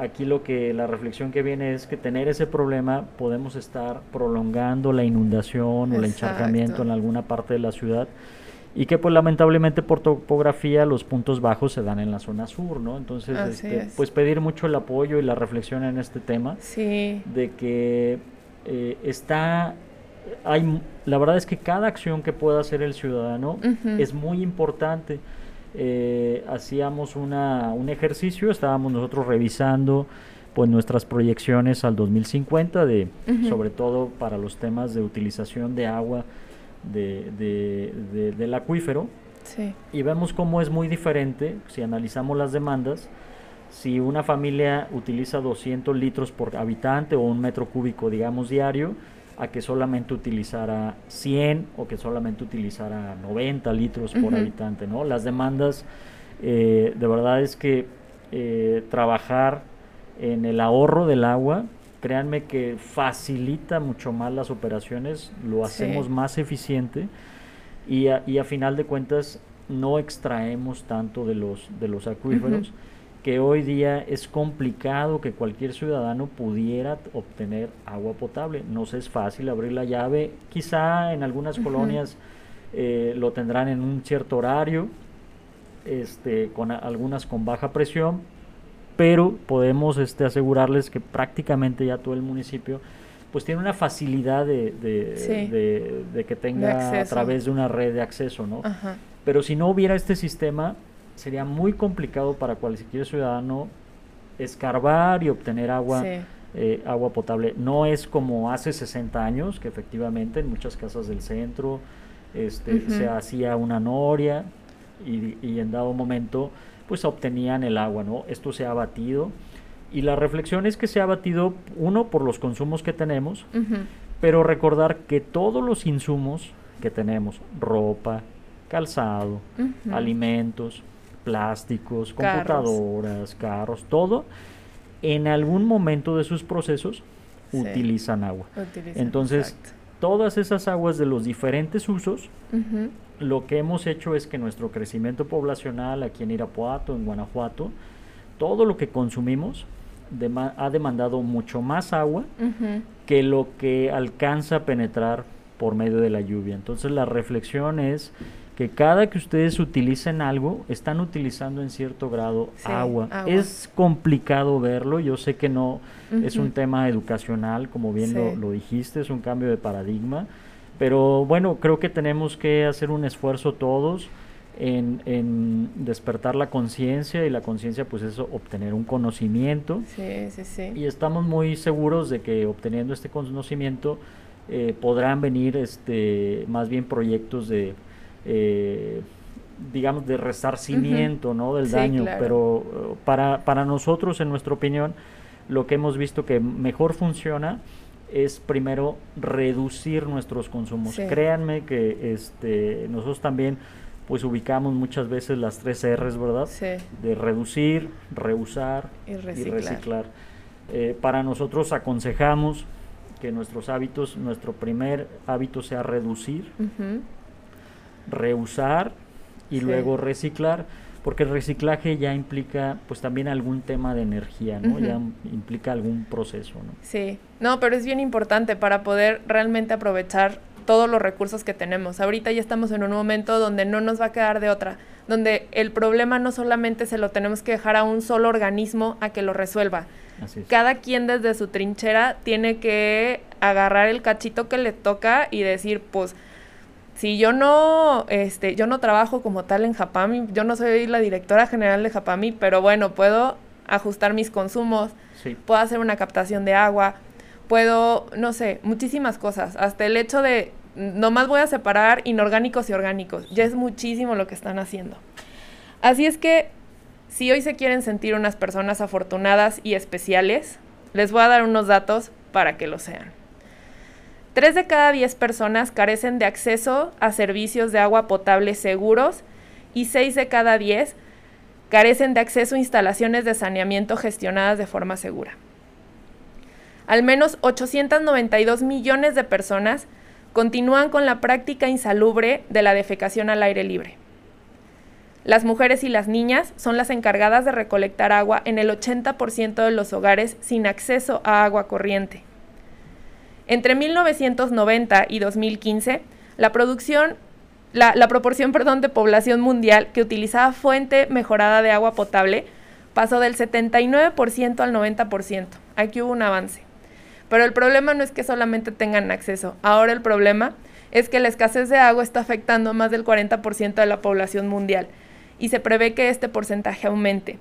aquí la reflexión que viene es que tener ese problema, podemos estar prolongando la inundación o el encharcamiento en alguna parte de la ciudad, y que, pues, lamentablemente por topografía los puntos bajos se dan en la zona sur, ¿no? Entonces, pues, pedir mucho el apoyo y la reflexión en este tema, de que la verdad es que cada acción que pueda hacer el ciudadano es muy importante. Hacíamos un ejercicio, estábamos nosotros revisando, pues, nuestras proyecciones al 2050 sobre todo para los temas de utilización de agua del acuífero, y vemos cómo es muy diferente. Si analizamos las demandas, si una familia utiliza 200 litros por habitante o un metro cúbico, digamos, diario, a que solamente utilizara 100 o que solamente utilizara 90 litros por habitante, ¿no? Las demandas, de verdad es que trabajar en el ahorro del agua, créanme que facilita mucho más las operaciones, lo hacemos más eficiente, y a final de cuentas no extraemos tanto de los acuíferos, que hoy día es complicado que cualquier ciudadano pudiera obtener agua potable. Nos es fácil abrir la llave, quizá en algunas colonias lo tendrán en un cierto horario, con algunas con baja presión, pero podemos asegurarles que prácticamente ya todo el municipio, pues, tiene una facilidad de que tenga a través de una red de acceso, ¿no? Pero si no hubiera este sistema, sería muy complicado para cualquier ciudadano escarbar y obtener agua, sí, agua potable. No es como hace 60 años, que efectivamente en muchas casas del centro se hacía una noria y en dado momento pues obtenían el agua, ¿no? Esto se ha abatido. Y la reflexión es que se ha abatido, uno, por los consumos que tenemos, pero recordar que todos los insumos que tenemos, ropa, calzado, alimentos, plásticos, computadoras, carros, todo, en algún momento de sus procesos utilizan agua. Entonces, todas esas aguas de los diferentes usos, lo que hemos hecho es que nuestro crecimiento poblacional aquí en Irapuato, en Guanajuato, todo lo que consumimos ha demandado mucho más agua que lo que alcanza a penetrar por medio de la lluvia. Entonces la reflexión es que cada que ustedes utilicen algo, están utilizando en cierto grado agua. Es complicado verlo, yo sé que no, es un tema educacional, como bien lo dijiste, es un cambio de paradigma, pero bueno, creo que tenemos que hacer un esfuerzo todos en despertar la conciencia, y la conciencia pues es obtener un conocimiento, y estamos muy seguros de que obteniendo este conocimiento podrán venir más bien proyectos de digamos de resarcimiento, ¿no? del daño, pero para nosotros, en nuestra opinión, lo que hemos visto que mejor funciona es primero reducir nuestros consumos. Créanme que nosotros también pues ubicamos muchas veces las 3 R's, ¿verdad? De reducir, reusar y reciclar. Para nosotros aconsejamos que nuestros hábitos, nuestro primer hábito sea reducir, reusar y luego reciclar, porque el reciclaje ya implica pues también algún tema de energía, ¿no? Ya implica algún proceso, ¿no? Sí, no, pero es bien importante para poder realmente aprovechar todos los recursos que tenemos. Ahorita ya estamos en un momento donde no nos va a quedar de otra, donde el problema no solamente se lo tenemos que dejar a un solo organismo a que lo resuelva. Así es. Cada quien desde su trinchera tiene que agarrar el cachito que le toca y decir, pues, si yo no, yo no trabajo como tal en Japami, yo no soy la directora general de Japami, pero bueno, puedo ajustar mis consumos, puedo hacer una captación de agua, puedo, no sé, muchísimas cosas, hasta el hecho de, nomás voy a separar inorgánicos y orgánicos, ya es muchísimo lo que están haciendo. Así es que, si hoy se quieren sentir unas personas afortunadas y especiales, les voy a dar unos datos para que lo sean. 3 de cada 10 personas carecen de acceso a servicios de agua potable seguros, y 6 de cada 10 carecen de acceso a instalaciones de saneamiento gestionadas de forma segura. Al menos 892 millones de personas continúan con la práctica insalubre de la defecación al aire libre. Las mujeres y las niñas son las encargadas de recolectar agua en el 80% de los hogares sin acceso a agua corriente. Entre 1990 y 2015, la proporción de población mundial que utilizaba fuente mejorada de agua potable pasó del 79% al 90%. Aquí hubo un avance. Pero el problema no es que solamente tengan acceso. Ahora el problema es que la escasez de agua está afectando a más del 40% de la población mundial, y se prevé que este porcentaje aumente.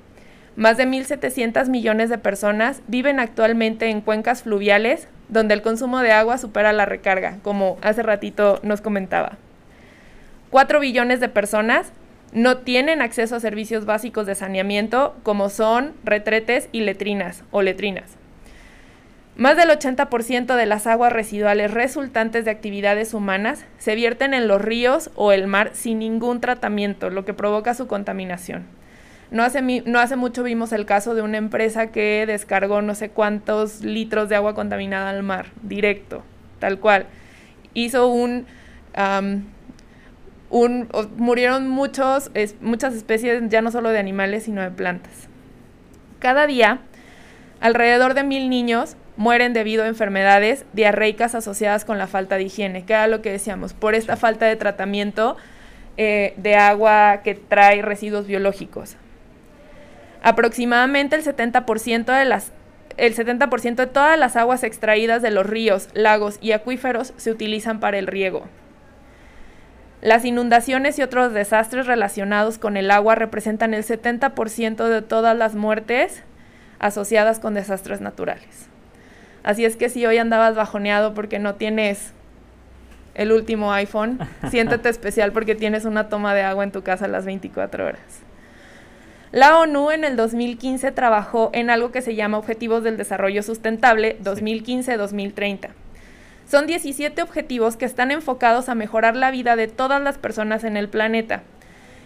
Más de 1.700 millones de personas viven actualmente en cuencas fluviales donde el consumo de agua supera la recarga, como hace ratito nos comentaba. 4 billones de personas no tienen acceso a servicios básicos de saneamiento, como son retretes y letrinas. Más del 80% de las aguas residuales resultantes de actividades humanas se vierten en los ríos o el mar sin ningún tratamiento, lo que provoca su contaminación. No hace mucho vimos el caso de una empresa que descargó no sé cuántos litros de agua contaminada al mar, directo, tal cual. Hizo murieron muchas especies, ya no solo de animales, sino de plantas. Cada día, alrededor de 1.000 niños mueren debido a enfermedades diarreicas asociadas con la falta de higiene, que era lo que decíamos, por esta falta de tratamiento de agua que trae residuos biológicos. Aproximadamente el 70% de todas las aguas extraídas de los ríos, lagos y acuíferos se utilizan para el riego. Las inundaciones y otros desastres relacionados con el agua representan el 70% de todas las muertes asociadas con desastres naturales. Así es que si hoy andabas bajoneado porque no tienes el último iPhone, siéntete especial porque tienes una toma de agua en tu casa a las 24 horas. La ONU en el 2015 trabajó en algo que se llama Objetivos del Desarrollo Sustentable 2015-2030. Son 17 objetivos que están enfocados a mejorar la vida de todas las personas en el planeta.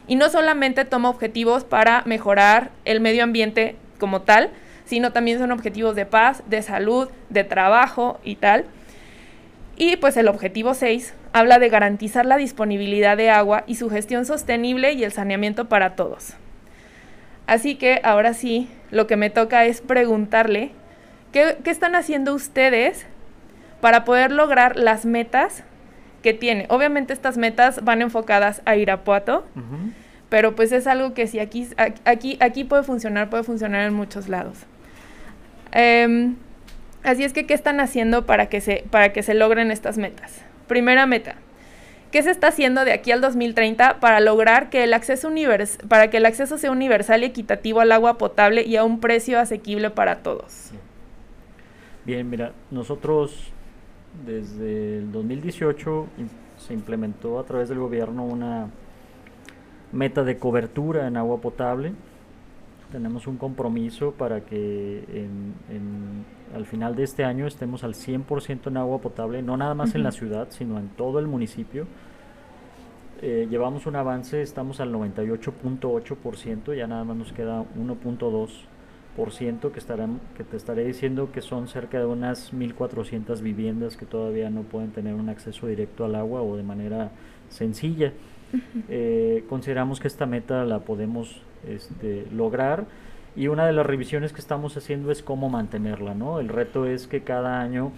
Y no solamente toma objetivos para mejorar el medio ambiente como tal, sino también son objetivos de paz, de salud, de trabajo y tal. Y pues el objetivo 6 habla de garantizar la disponibilidad de agua y su gestión sostenible y el saneamiento para todos. Así que ahora sí, lo que me toca es preguntarle, ¿qué están haciendo ustedes para poder lograr las metas que tiene? Obviamente estas metas van enfocadas a Irapuato, uh-huh. Pero pues es algo que si aquí puede funcionar en muchos lados. Así es que, ¿qué están haciendo para que se logren estas metas? Primera meta, ¿qué se está haciendo de aquí al 2030 para lograr que el acceso sea universal y equitativo al agua potable y a un precio asequible para todos? Bien, mira, nosotros desde el 2018 se implementó a través del gobierno una meta de cobertura en agua potable. Tenemos un compromiso para que al final de este año estemos al 100% en agua potable, no nada más en la ciudad, sino en todo el municipio. Llevamos un avance, estamos al 98.8%, ya nada más nos queda 1.2%, que te estaré diciendo que son cerca de unas 1.400 viviendas que todavía no pueden tener un acceso directo al agua o de manera sencilla. Consideramos que esta meta la podemos lograr, y una de las revisiones que estamos haciendo es cómo mantenerla, ¿no? El reto es que cada año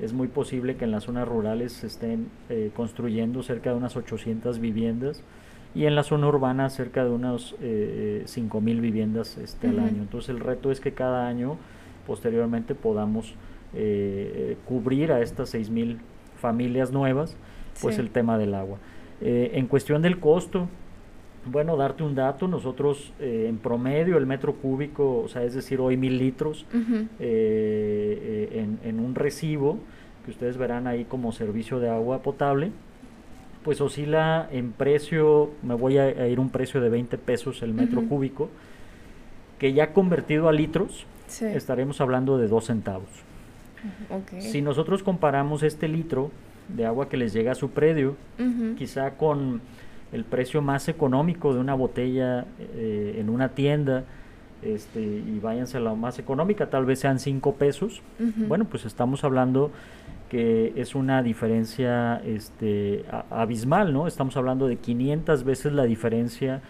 es muy posible que en las zonas rurales se estén construyendo cerca de unas 800 viviendas y en la zona urbana cerca de unas 5,000 viviendas al año. Entonces el reto es que cada año posteriormente podamos cubrir a estas 6,000 familias nuevas, pues sí. El tema del agua. En cuestión del costo, bueno, darte un dato, nosotros en promedio el metro cúbico, o sea, es decir, hoy 1,000 litros uh-huh. En un recibo, que ustedes verán ahí como servicio de agua potable, pues oscila en precio, me voy a ir un precio de 20 pesos el metro uh-huh. cúbico, que ya convertido a litros, sí. Estaremos hablando de 2 centavos. Okay. Si nosotros comparamos este litro de agua que les llega a su predio, uh-huh. quizá con el precio más económico de una botella en una tienda, y váyanse a la más económica, tal vez sean 5 pesos, uh-huh. Bueno, pues estamos hablando que es una diferencia abismal, ¿no? Estamos hablando de 500 veces la diferencia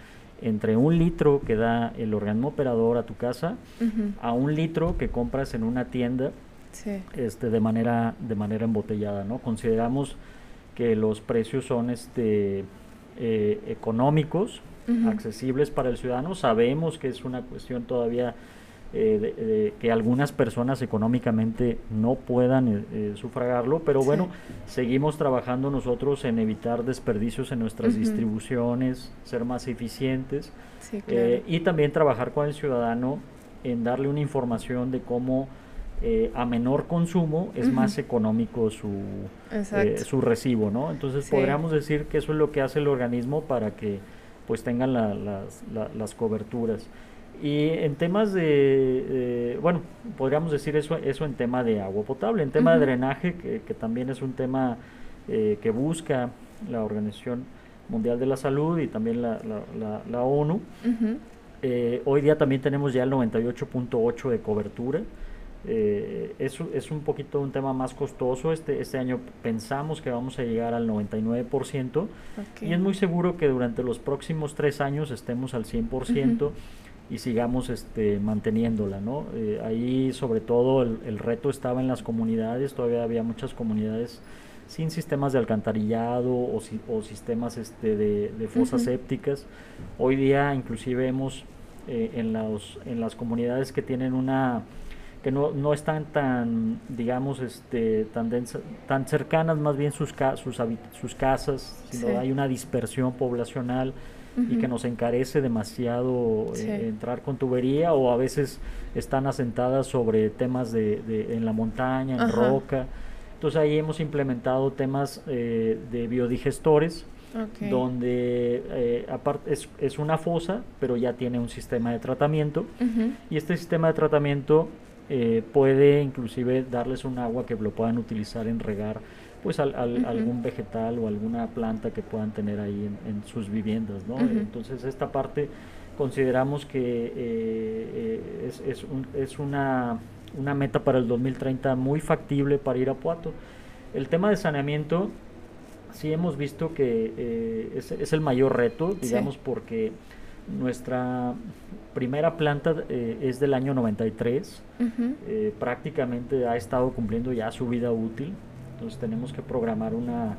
entre un litro que da el organismo operador a tu casa, uh-huh. a un litro que compras en una tienda, sí. De manera embotellada, ¿no? Consideramos que los precios son económicos, uh-huh. accesibles para el ciudadano. Sabemos que es una cuestión todavía de que algunas personas económicamente no puedan sufragarlo, pero sí. Bueno, seguimos trabajando nosotros en evitar desperdicios en nuestras uh-huh. distribuciones, ser más eficientes, sí, claro. Y también trabajar con el ciudadano en darle una información de cómo a menor consumo es uh-huh. más económico su recibo, ¿no? Entonces sí. Podríamos decir que eso es lo que hace el organismo para que pues tengan las coberturas. Y en temas bueno, podríamos decir eso en tema de agua potable. En tema uh-huh. de drenaje, que también es un tema que busca la Organización Mundial de la Salud y también la ONU. Uh-huh. Hoy día también tenemos ya el 98.8 de cobertura. Es un poquito un tema más costoso. Este año pensamos que vamos a llegar al 99%, okay. y es muy seguro que durante los próximos 3 años estemos al 100% uh-huh. y sigamos manteniéndola, ¿no? Ahí sobre todo el reto estaba en las comunidades. Todavía había muchas comunidades sin sistemas de alcantarillado o sistemas de fosas uh-huh. sépticas. Hoy día inclusive hemos en las comunidades que tienen una que no están tan, digamos, tan densa, tan cercanas más bien sus casas, sino sí. Hay una dispersión poblacional, uh-huh. y que nos encarece demasiado sí. Entrar con tubería, o a veces están asentadas sobre temas de en la montaña, en uh-huh. roca. Entonces ahí hemos implementado temas de biodigestores, okay. donde aparte es una fosa, pero ya tiene un sistema de tratamiento, uh-huh. y este sistema de tratamiento puede inclusive darles un agua que lo puedan utilizar en regar pues uh-huh. algún vegetal o alguna planta que puedan tener ahí en sus viviendas, ¿no? Uh-huh. Entonces esta parte consideramos que es una meta para el 2030 muy factible para Irapuato. El tema de saneamiento sí hemos visto que es el mayor reto, digamos, sí. porque nuestra primera planta es del año 93, uh-huh. Prácticamente ha estado cumpliendo ya su vida útil, entonces tenemos que programar una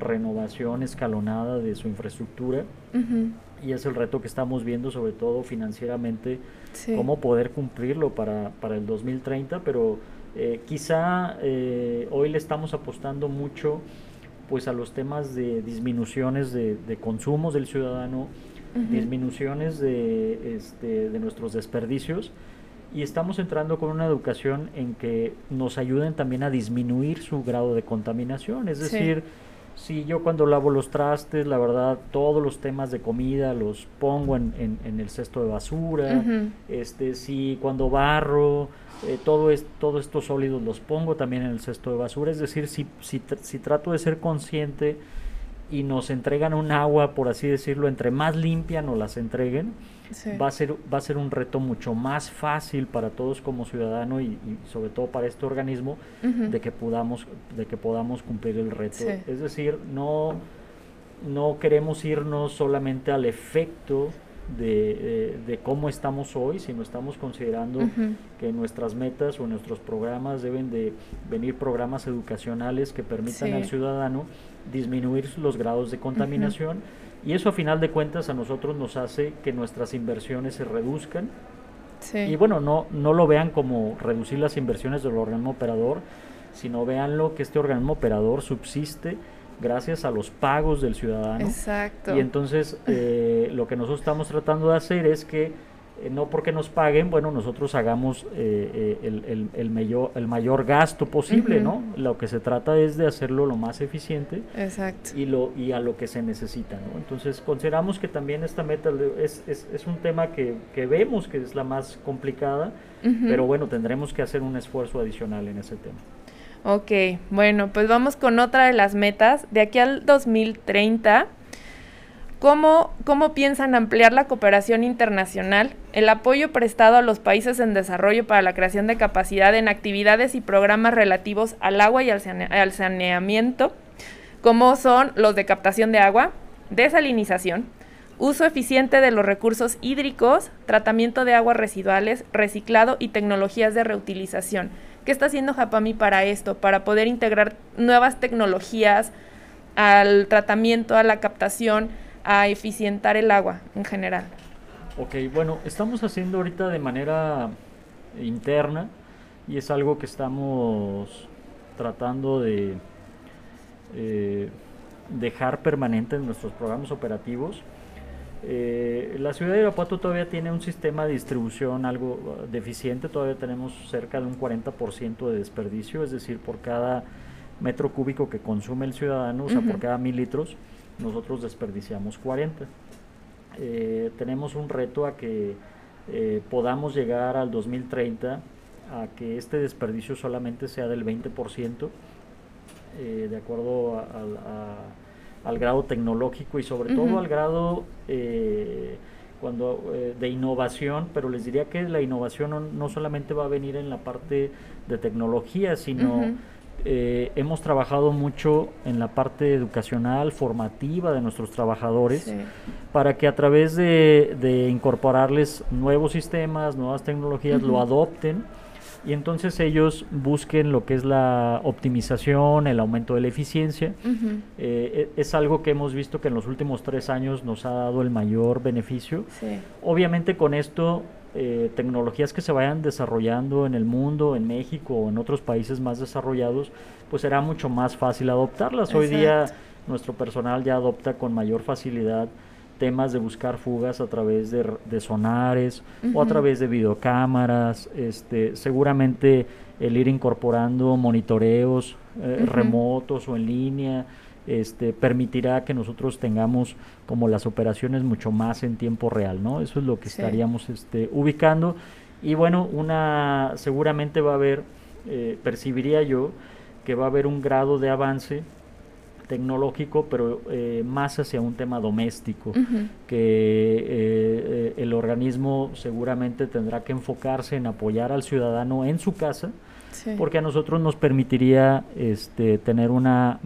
renovación escalonada de su infraestructura, uh-huh. y es el reto que estamos viendo, sobre todo financieramente, sí. cómo poder cumplirlo para el 2030, pero quizá hoy le estamos apostando mucho pues a los temas de disminuciones de consumos del ciudadano, uh-huh. disminuciones de nuestros desperdicios, y estamos entrando con una educación en que nos ayuden también a disminuir su grado de contaminación, es sí. decir, si yo cuando lavo los trastes, la verdad, todos los temas de comida los pongo en el cesto de basura, uh-huh. Si cuando barro, todos estos sólidos los pongo también en el cesto de basura, es decir, si trato de ser consciente y nos entregan un agua, por así decirlo, entre más limpia nos las entreguen, sí. va a ser un reto mucho más fácil para todos como ciudadano y sobre todo para este organismo, uh-huh. de que podamos cumplir el reto. Sí. Es decir, no queremos irnos solamente al efecto de cómo estamos hoy, sino estamos considerando uh-huh. que nuestras metas o nuestros programas deben de venir programas educacionales que permitan sí. al ciudadano disminuir los grados de contaminación, uh-huh. y eso a final de cuentas a nosotros nos hace que nuestras inversiones se reduzcan, sí. y bueno, no lo vean como reducir las inversiones del organismo operador, sino véanlo que este organismo operador subsiste gracias a los pagos del ciudadano. Exacto. Y entonces lo que nosotros estamos tratando de hacer es que no porque nos paguen, bueno, nosotros hagamos el mayor gasto posible, uh-huh. ¿no? Lo que se trata es de hacerlo lo más eficiente. Exacto. Y a lo que se necesita, ¿no? Entonces consideramos que también esta meta es un tema que vemos que es la más complicada, uh-huh. pero bueno, tendremos que hacer un esfuerzo adicional en ese tema. Ok, bueno, pues vamos con otra de las metas. De aquí al 2030, ¿cómo piensan ampliar la cooperación internacional, el apoyo prestado a los países en desarrollo para la creación de capacidad en actividades y programas relativos al agua y al saneamiento, como son los de captación de agua, desalinización, uso eficiente de los recursos hídricos, tratamiento de aguas residuales, reciclado y tecnologías de reutilización? ¿Qué está haciendo Japami para esto? Para poder integrar nuevas tecnologías al tratamiento, a la captación, a eficientar el agua en general. Ok, bueno, estamos haciendo ahorita de manera interna y es algo que estamos tratando de dejar permanente en nuestros programas operativos. La ciudad de Irapuato todavía tiene un sistema de distribución algo deficiente, todavía tenemos cerca de un 40% de desperdicio, es decir, por cada metro cúbico que consume el ciudadano, uh-huh. o sea, por cada 1000 litros, nosotros desperdiciamos 40. Tenemos un reto a que podamos llegar al 2030 a que este desperdicio solamente sea del 20%, de acuerdo al grado tecnológico y sobre uh-huh. todo al grado de innovación, pero les diría que la innovación no solamente va a venir en la parte de tecnología, sino uh-huh. Hemos trabajado mucho en la parte educacional, formativa de nuestros trabajadores, sí. para que a través de incorporarles nuevos sistemas, nuevas tecnologías, uh-huh. lo adopten y entonces ellos busquen lo que es la optimización, el aumento de la eficiencia. Uh-huh. Es algo que hemos visto que en los últimos 3 años nos ha dado el mayor beneficio. Sí. Obviamente con esto, tecnologías que se vayan desarrollando en el mundo, en México o en otros países más desarrollados, pues será mucho más fácil adoptarlas. Exacto. Hoy día nuestro personal ya adopta con mayor facilidad temas de buscar fugas a través de sonares, uh-huh, o a través de videocámaras, seguramente el ir incorporando monitoreos uh-huh, remotos o en línea, permitirá que nosotros tengamos como las operaciones mucho más en tiempo real, ¿no? Eso es lo que sí estaríamos ubicando. Y bueno, seguramente va a haber, percibiría yo, que va a haber un grado de avance tecnológico, pero más hacia un tema doméstico, uh-huh, que el organismo seguramente tendrá que enfocarse en apoyar al ciudadano en su casa, sí, porque a nosotros nos permitiría tener una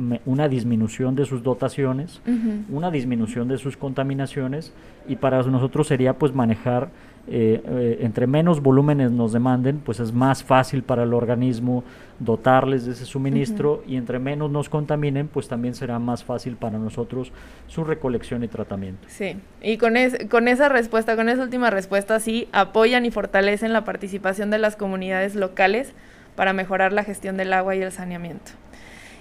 disminución de sus dotaciones, uh-huh, una disminución de sus contaminaciones, y para nosotros sería pues manejar, entre menos volúmenes nos demanden, pues es más fácil para el organismo dotarles de ese suministro, uh-huh, y entre menos nos contaminen, pues también será más fácil para nosotros su recolección y tratamiento. Sí, y con esa última respuesta, sí, apoyan y fortalecen la participación de las comunidades locales para mejorar la gestión del agua y el saneamiento.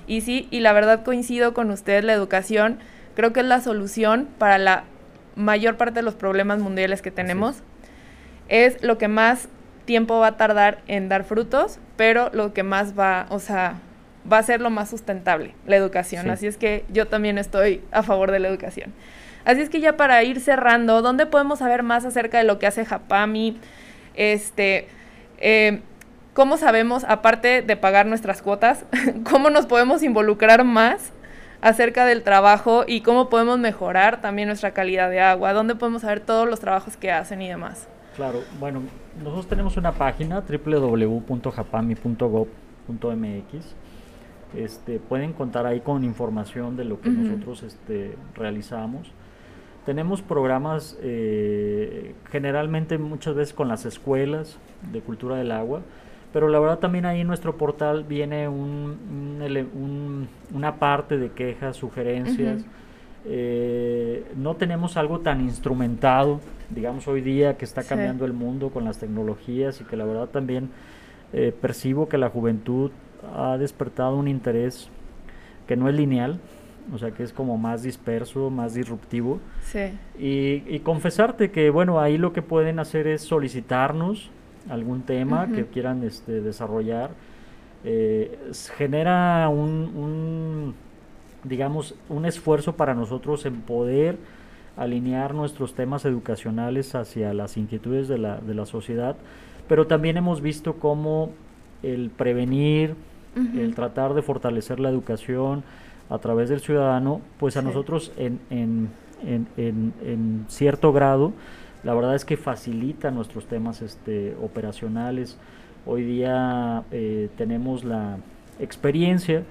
Y sí, y la verdad coincido con usted, la educación creo que es la solución para la mayor parte de los problemas mundiales que tenemos. Sí. Es lo que más tiempo va a tardar en dar frutos, pero lo que más va a ser lo más sustentable, la educación. Sí. Así es que yo también estoy a favor de la educación. Así es que ya para ir cerrando, ¿dónde podemos saber más acerca de lo que hace Japami? ¿Cómo sabemos, aparte de pagar nuestras cuotas, cómo nos podemos involucrar más acerca del trabajo y cómo podemos mejorar también nuestra calidad de agua? ¿Dónde podemos saber todos los trabajos que hacen y demás? Claro, bueno, nosotros tenemos una página www.japami.gov.mx. Pueden contar ahí con información de lo que, uh-huh, nosotros realizamos. Tenemos programas generalmente muchas veces con las escuelas de cultura del agua, pero la verdad también ahí en nuestro portal viene una parte de quejas, sugerencias. Uh-huh. No tenemos algo tan instrumentado, digamos, hoy día que está cambiando, sí, el mundo con las tecnologías, y que la verdad también percibo que la juventud ha despertado un interés que no es lineal, o sea que es como más disperso, más disruptivo. Sí. Y confesarte que bueno, ahí lo que pueden hacer es solicitarnos algún tema, uh-huh, que quieran desarrollar. Genera un esfuerzo para nosotros en poder alinear nuestros temas educacionales hacia las inquietudes de la sociedad, pero también hemos visto cómo el prevenir, uh-huh, el tratar de fortalecer la educación a través del ciudadano, pues a, sí, nosotros en cierto grado, la verdad es que facilita nuestros temas operacionales. Hoy día tenemos la experiencia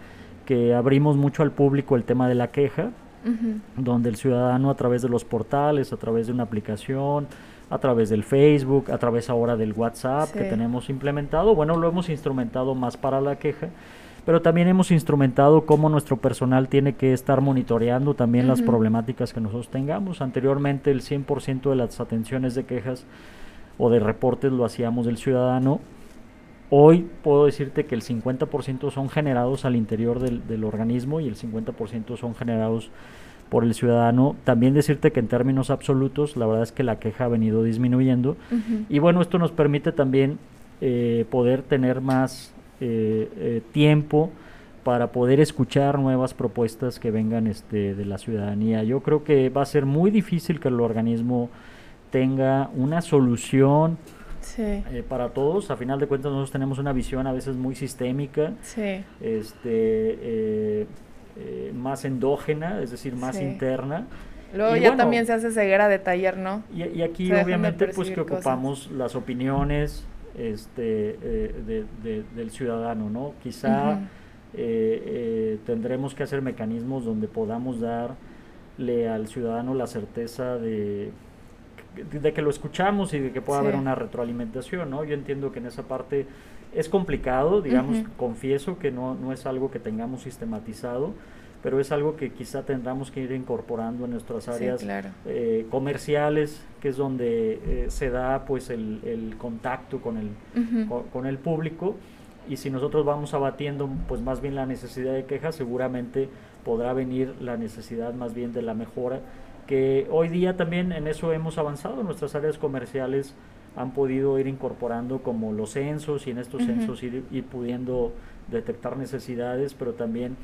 que abrimos mucho al público el tema de la queja, uh-huh, donde el ciudadano a través de los portales, a través de una aplicación, a través del Facebook, a través ahora del WhatsApp, sí, que tenemos implementado, bueno, lo hemos instrumentado más para la queja, pero también hemos instrumentado cómo nuestro personal tiene que estar monitoreando también, uh-huh, las problemáticas que nosotros tengamos. Anteriormente el 100% de las atenciones de quejas o de reportes lo hacíamos del ciudadano. Hoy puedo decirte que el 50% son generados al interior del organismo y el 50% son generados por el ciudadano. También decirte que en términos absolutos, la verdad es que la queja ha venido disminuyendo. Uh-huh. Y bueno, esto nos permite también poder tener más tiempo para poder escuchar nuevas propuestas que vengan de la ciudadanía. Yo creo que va a ser muy difícil que el organismo tenga una solución, sí, para todos. A final de cuentas nosotros tenemos una visión a veces muy sistémica, sí, más endógena, es decir, más, sí, interna. Luego y ya bueno, también se hace ceguera de taller, ¿no? Y aquí obviamente pues que ocupamos cosas, las opiniones del ciudadano, ¿no? Quizá, uh-huh, tendremos que hacer mecanismos donde podamos darle al ciudadano la certeza de que lo escuchamos y de que pueda, sí, haber una retroalimentación, ¿no? Yo entiendo que en esa parte Es complicado, digamos, confieso que no es algo que tengamos sistematizado, pero es algo que quizá tendremos que ir incorporando en nuestras áreas comerciales, que es donde se da pues el contacto con el, con el público, y si nosotros vamos abatiendo pues más bien la necesidad de quejas, seguramente podrá venir la necesidad más bien de la mejora, que hoy día también en eso hemos avanzado. Nuestras áreas comerciales han podido ir incorporando como los censos, y en estos censos ir pudiendo detectar necesidades, pero también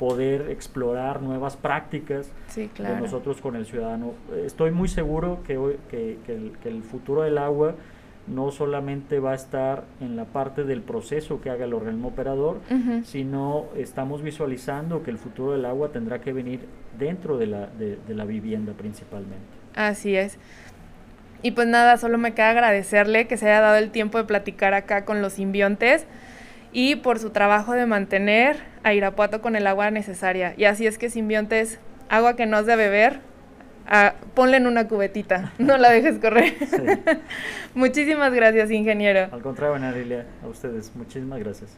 poder explorar nuevas prácticas de nosotros con el ciudadano. Estoy muy seguro que hoy, que el futuro del agua no solamente va a estar en la parte del proceso que haga el organismo operador, sino estamos visualizando que el futuro del agua tendrá que venir dentro de la vivienda principalmente. Así es. Y pues nada, solo me queda agradecerle que se haya dado el tiempo de platicar acá con los simbiontes, y por su trabajo de mantener a Irapuato con el agua necesaria. Y así es que, simbiontes, agua que no has de beber, ponle en una cubetita, no la dejes correr. Muchísimas gracias, ingeniero. Al contrario, Ana Lilia, a ustedes, muchísimas gracias.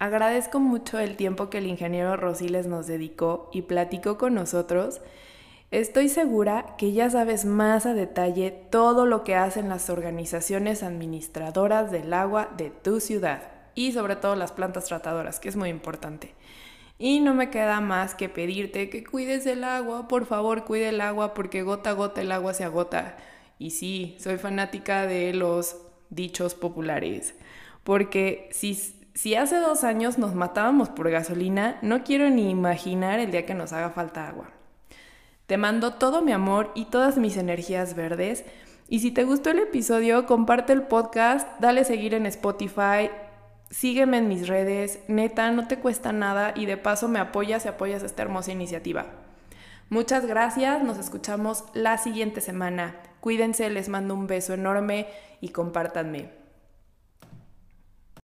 Agradezco mucho el tiempo que el ingeniero Rosiles nos dedicó y platicó con nosotros. Estoy segura que ya sabes más a detalle todo lo que hacen las organizaciones administradoras del agua de tu ciudad, y sobre todo las plantas tratadoras, que es muy importante. Y no me queda más que pedirte que cuides el agua, por favor, cuide el agua, porque gota a gota el agua se agota. Y sí, soy fanática de los dichos populares, porque si hace 2 años nos matábamos por gasolina, no quiero ni imaginar el día que nos haga falta agua. Te mando todo mi amor y todas mis energías verdes. Y si te gustó el episodio, comparte el podcast, dale seguir en Spotify, sígueme en mis redes. Neta, no te cuesta nada y de paso me apoyas y apoyas esta hermosa iniciativa. Muchas gracias, nos escuchamos la siguiente semana. Cuídense, les mando un beso enorme y compártanme.